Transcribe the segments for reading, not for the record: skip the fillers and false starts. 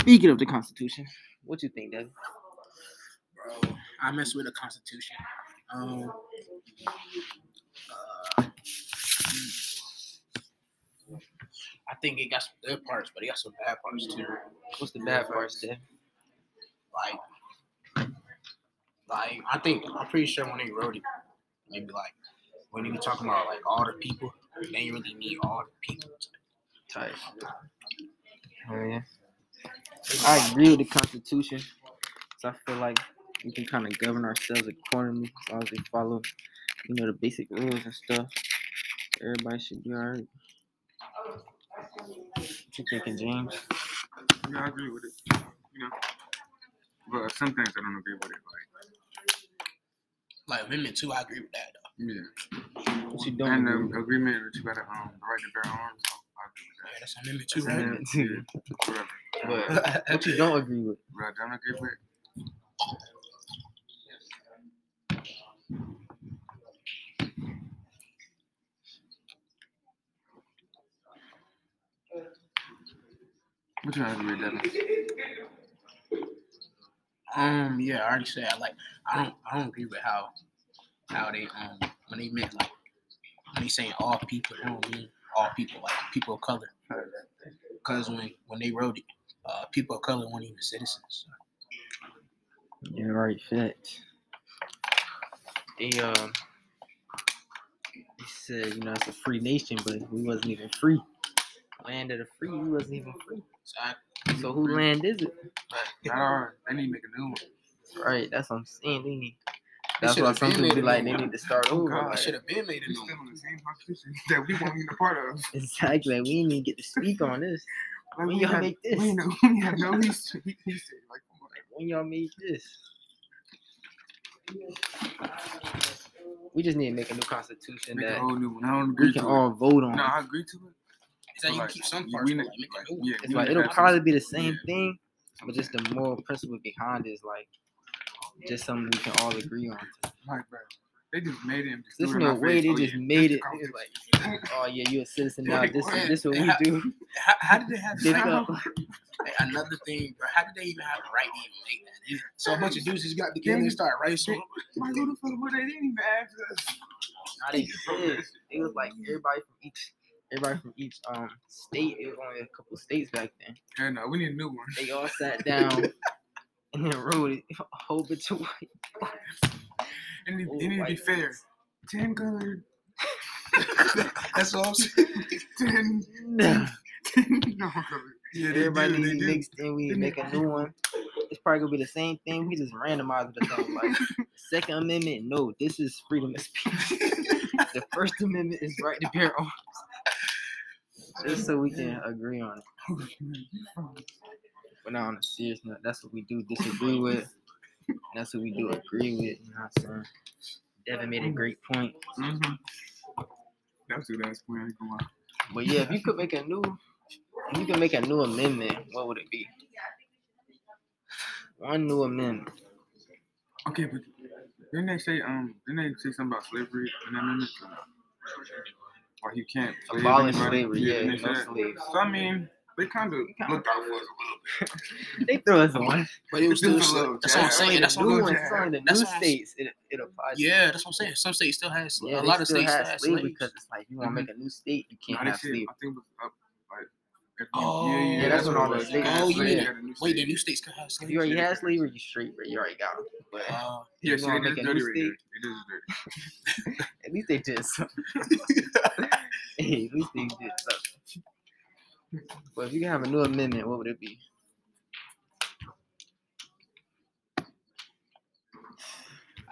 Speaking of the Constitution, what you think, Doug? Bro, I mess with the Constitution. I think it got some good parts, but it got some bad parts too. What's the bad parts then? Like I think I'm pretty sure when they wrote it, maybe like when you were talking about like all the people, they didn't really need all the people. Type. Oh yeah. I agree with the Constitution, so I feel like we can kind of govern ourselves accordingly as long as we follow, you know, the basic rules and stuff. Everybody should be alright. What you thinking, James? You know, I agree with it. You know, but some things I don't agree with it. Like women too, I agree with that though. Yeah. What you doing? And the agreement that you got the right to bear arms. Yeah, that's an amendment too, right? But what you don't agree with? Bro, I don't agree with. What you don't agree with, Devin? Yeah, I already said I don't agree with how they when they meant like when they saying all people, you know what I mean? All people, like people of color, because when they wrote it, people of color weren't even citizens. You're right, fact. They said, you know, it's a free nation, but we wasn't even free. Land of the free, we wasn't even free. So who land is it? Not ours. They need to make a new one. Right, that's what I'm saying. They need. That's why some people be like, they need to start over. I should have been made a new one. That we won't be a part of. Exactly. We didn't even get to speak on this. When y'all make this. When y'all make this. We just need to make a new constitution that we can all vote on. No, I agree to it. It's like you keep some parts. It's like it'll probably be the same thing, but just the moral principle behind it is like, just something we can all agree on. Right, bro. They just made him. This no way. They just made it. Like, oh yeah, you a citizen now. This what we do. How did they have another thing, bro? How did they even have the right to even make that? So a bunch of dudes just got together and started racing. Like, who the fuck were they? They didn't even ask us. Nah, they did. It was like everybody from each state. It was only a couple states back then. Yeah, no, we need a new one. They all sat down. And then wrote it a whole bunch of white. And it need to be fair. 10 colored. That's all I'm saying. 10. No. 10 no. Yeah, everybody needs mixed in. We make a new one. It's probably going to be the same thing. We just randomize it or something. Like, Second Amendment, no. This is freedom of speech. The First Amendment is right to bear arms. Just so we can agree on it. But now on a serious note, that's what we do disagree with. That's what we do agree with. You know what I'm saying? Devin made a great point. Mm-hmm. That was the last point I can come on. But yeah, if you could make a new amendment, what would it be? One new amendment. Okay, but didn't they say something about slavery in that amendment? Or you can't abolish slavery, yeah, no slaves. So I mean. They kind of looked out for us a little bit. They threw us on. But it was still slow. That's what I'm saying. That's what I'm saying. The new states, it applies. Yeah, that's what I'm saying. Some states still have slavery. Yeah, a lot of states still have slavery because it's like, you want to make a new state, you can't have slavery. I think it was up, like, oh, yeah, that's what all the states have. Oh, yeah. Wait, the new states can have slavery. You already had slavery, you straight, but you already got it. But yeah, so it is dirty right here. It is dirty. At least they did something. Hey, at least they did something. But if you could have a new amendment, what would it be?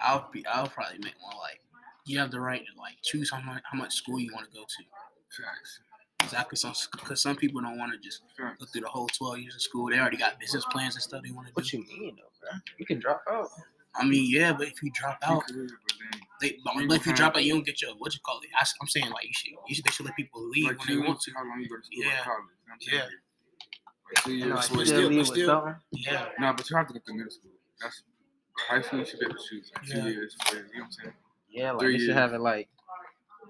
I'll probably make one like you have the right to like choose how much school you want to go to. Facts. Exactly. Because some people don't want to just go through the whole 12 years of school. They already got business plans and stuff they want to do. What you mean though, bro? You can drop out. I mean, yeah, but if you drop out, you don't get your what you call it. I'm saying like they should let people leave like when they want to. How long you go to school? Yeah, college, yeah. Like 2 years. No, but still. Yeah. No, but you have to get through middle school. That's high school. You should be able to choose like 2 years. You know what I'm saying? Yeah, like you should have it like,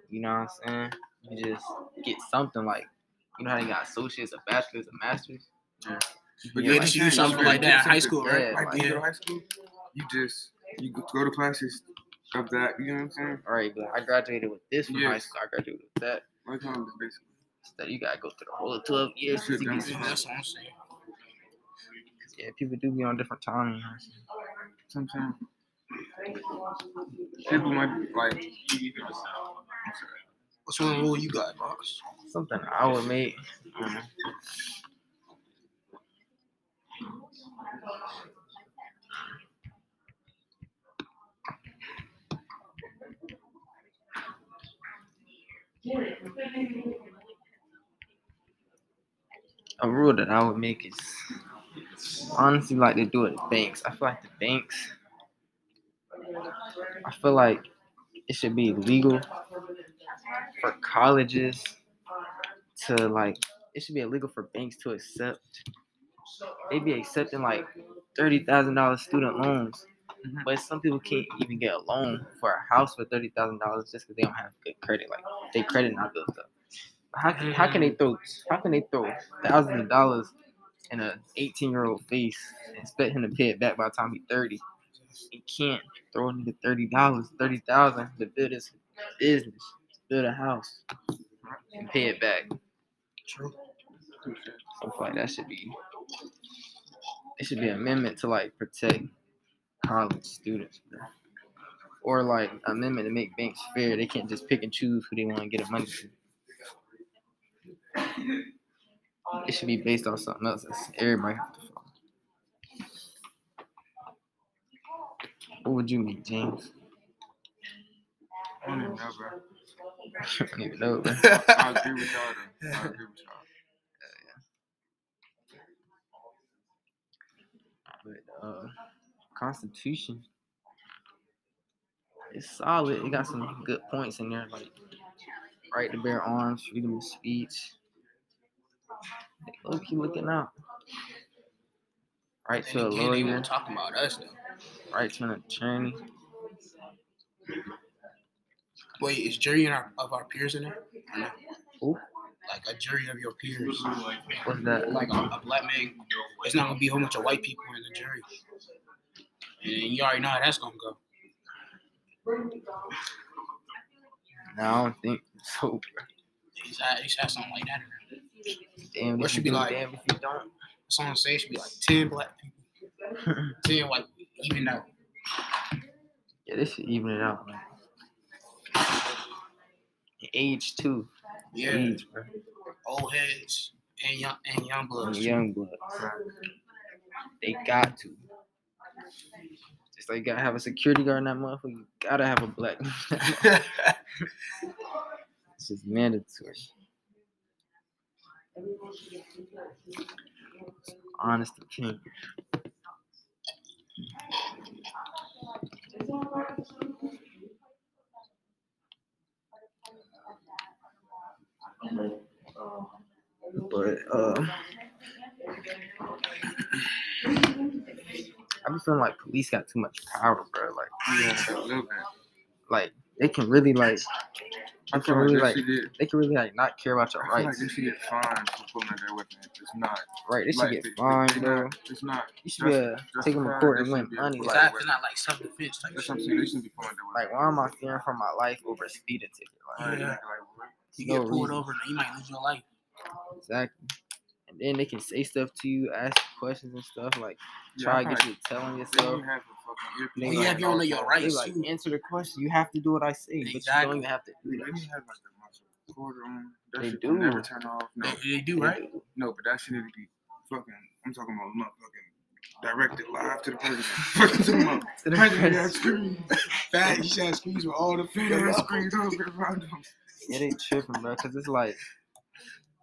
you know what I'm saying? You just get something like, you know how they got associates, a bachelor's, a master's. Yeah. But yeah, they just use something like that in high school, right? Like when you go to high school, you go to classes of that. You know what I'm saying? All right, but I graduated with this from high school. I graduated with that. My time is basically. So you gotta go through the whole 12 years to get some. That's what I'm saying. Yeah, people do be on different times. Sometimes people might be like. What's one rule you got, boss? Something I would make. A rule that I would make is honestly like they do at the banks. I feel like the banks, I feel like it should be illegal for colleges to like, it should be illegal for banks to accept. They be accepting like $30,000 student loans, but some people can't even get a loan for a house for $30,000 just because they don't have good credit. Like their credit not built up. How can they throw thousands of dollars in an 18-year-old face and expect him to pay it back by the time he's 30? He can't throw him the $30,000 to build his business, build a house, and pay it back. True. So like that should be. It should be an amendment to like protect college students, bro. Or like an amendment to make banks fair. They can't just pick and choose who they want to get the money to. It should be based on something else. Everybody have to follow. What would you mean, James? I don't even know, bro. I don't even know, bro. I agree with y'all. Constitution. It's solid. It got some good points in there, like right to bear arms, freedom of speech. Low key looking out. Right to a lawyer. They even talking about us though. Right to an attorney. Wait, is jury of our peers in there? No. Who? Like a jury of your peers. What's that? Like a black man. It's not gonna be a whole bunch of white people in the jury. And you already know how that's gonna go. No, I don't think so. He's had something like that in there. Damn, what should be like? Damn, if you don't. Someone say it should be like 10 black people, 10 white people, even out. Yeah, this should even it out, man. Age too. Yeah, age, bro. Old heads and young bloods. And young bloods. They got to. Just like you gotta have a security guard in that motherfucker. You gotta have a black. It's just mandatory. Honest opinion. But I be feeling like police got too much power, bro. Like they can really like, they can really not care about your rights. Like they should get fined for pulling their weapon. It's not right. They should like, get fined, bro. It's not. You should take them to court and win money. It's not like self defense. Like, that's what I'm saying. They shouldn't be pulling their weapon. Like, why am I fearing for my life over a speeding ticket? Like, yeah. You get pulled over, you might lose your life. Exactly. And then they can say stuff to you, ask you questions and stuff, like try to get you telling yourself. When you have your own your rights, like answer the question. You have to do what I say, exactly. But you don't even have to do that. They have like a recorder on. They do. Never turn off. No, they do, right? They do. No, but that shit need to be fucking. I'm talking about motherfucking directed live to the president. To the president has screens. Fat, you have screens with all the fingers screens around them. Yeah, they tripping, bro, because it's like.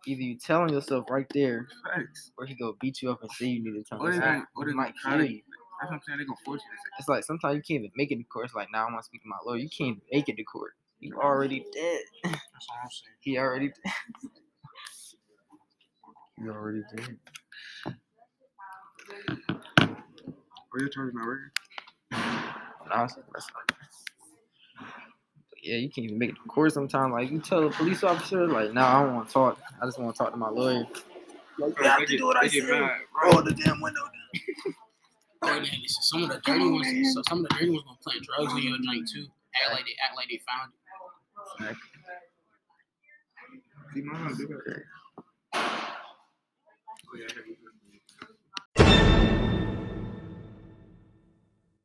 Either you telling yourself right there, facts. Or he go beat you up and say you need to tell him. Or they might kill you. That's what I'm saying. They gonna force you. It's like sometimes you can't even make it to court. It's like, now I want to speak to my lawyer. You can't even make it to court. You already dead. That's what I'm saying. He already dead. You already dead. Are your attorneys not working? Nah, that's not. Yeah, you can't even make it to court sometimes. Like, you tell a police officer, like, nah, I don't want to talk. I just want to talk to my lawyer. You have to do what I said. Roll the damn window down. Oh, yeah, some of the dirty ones, so some of the dirty ones gonna plant drugs in your drink too. Act like they found it. See, my mom do that.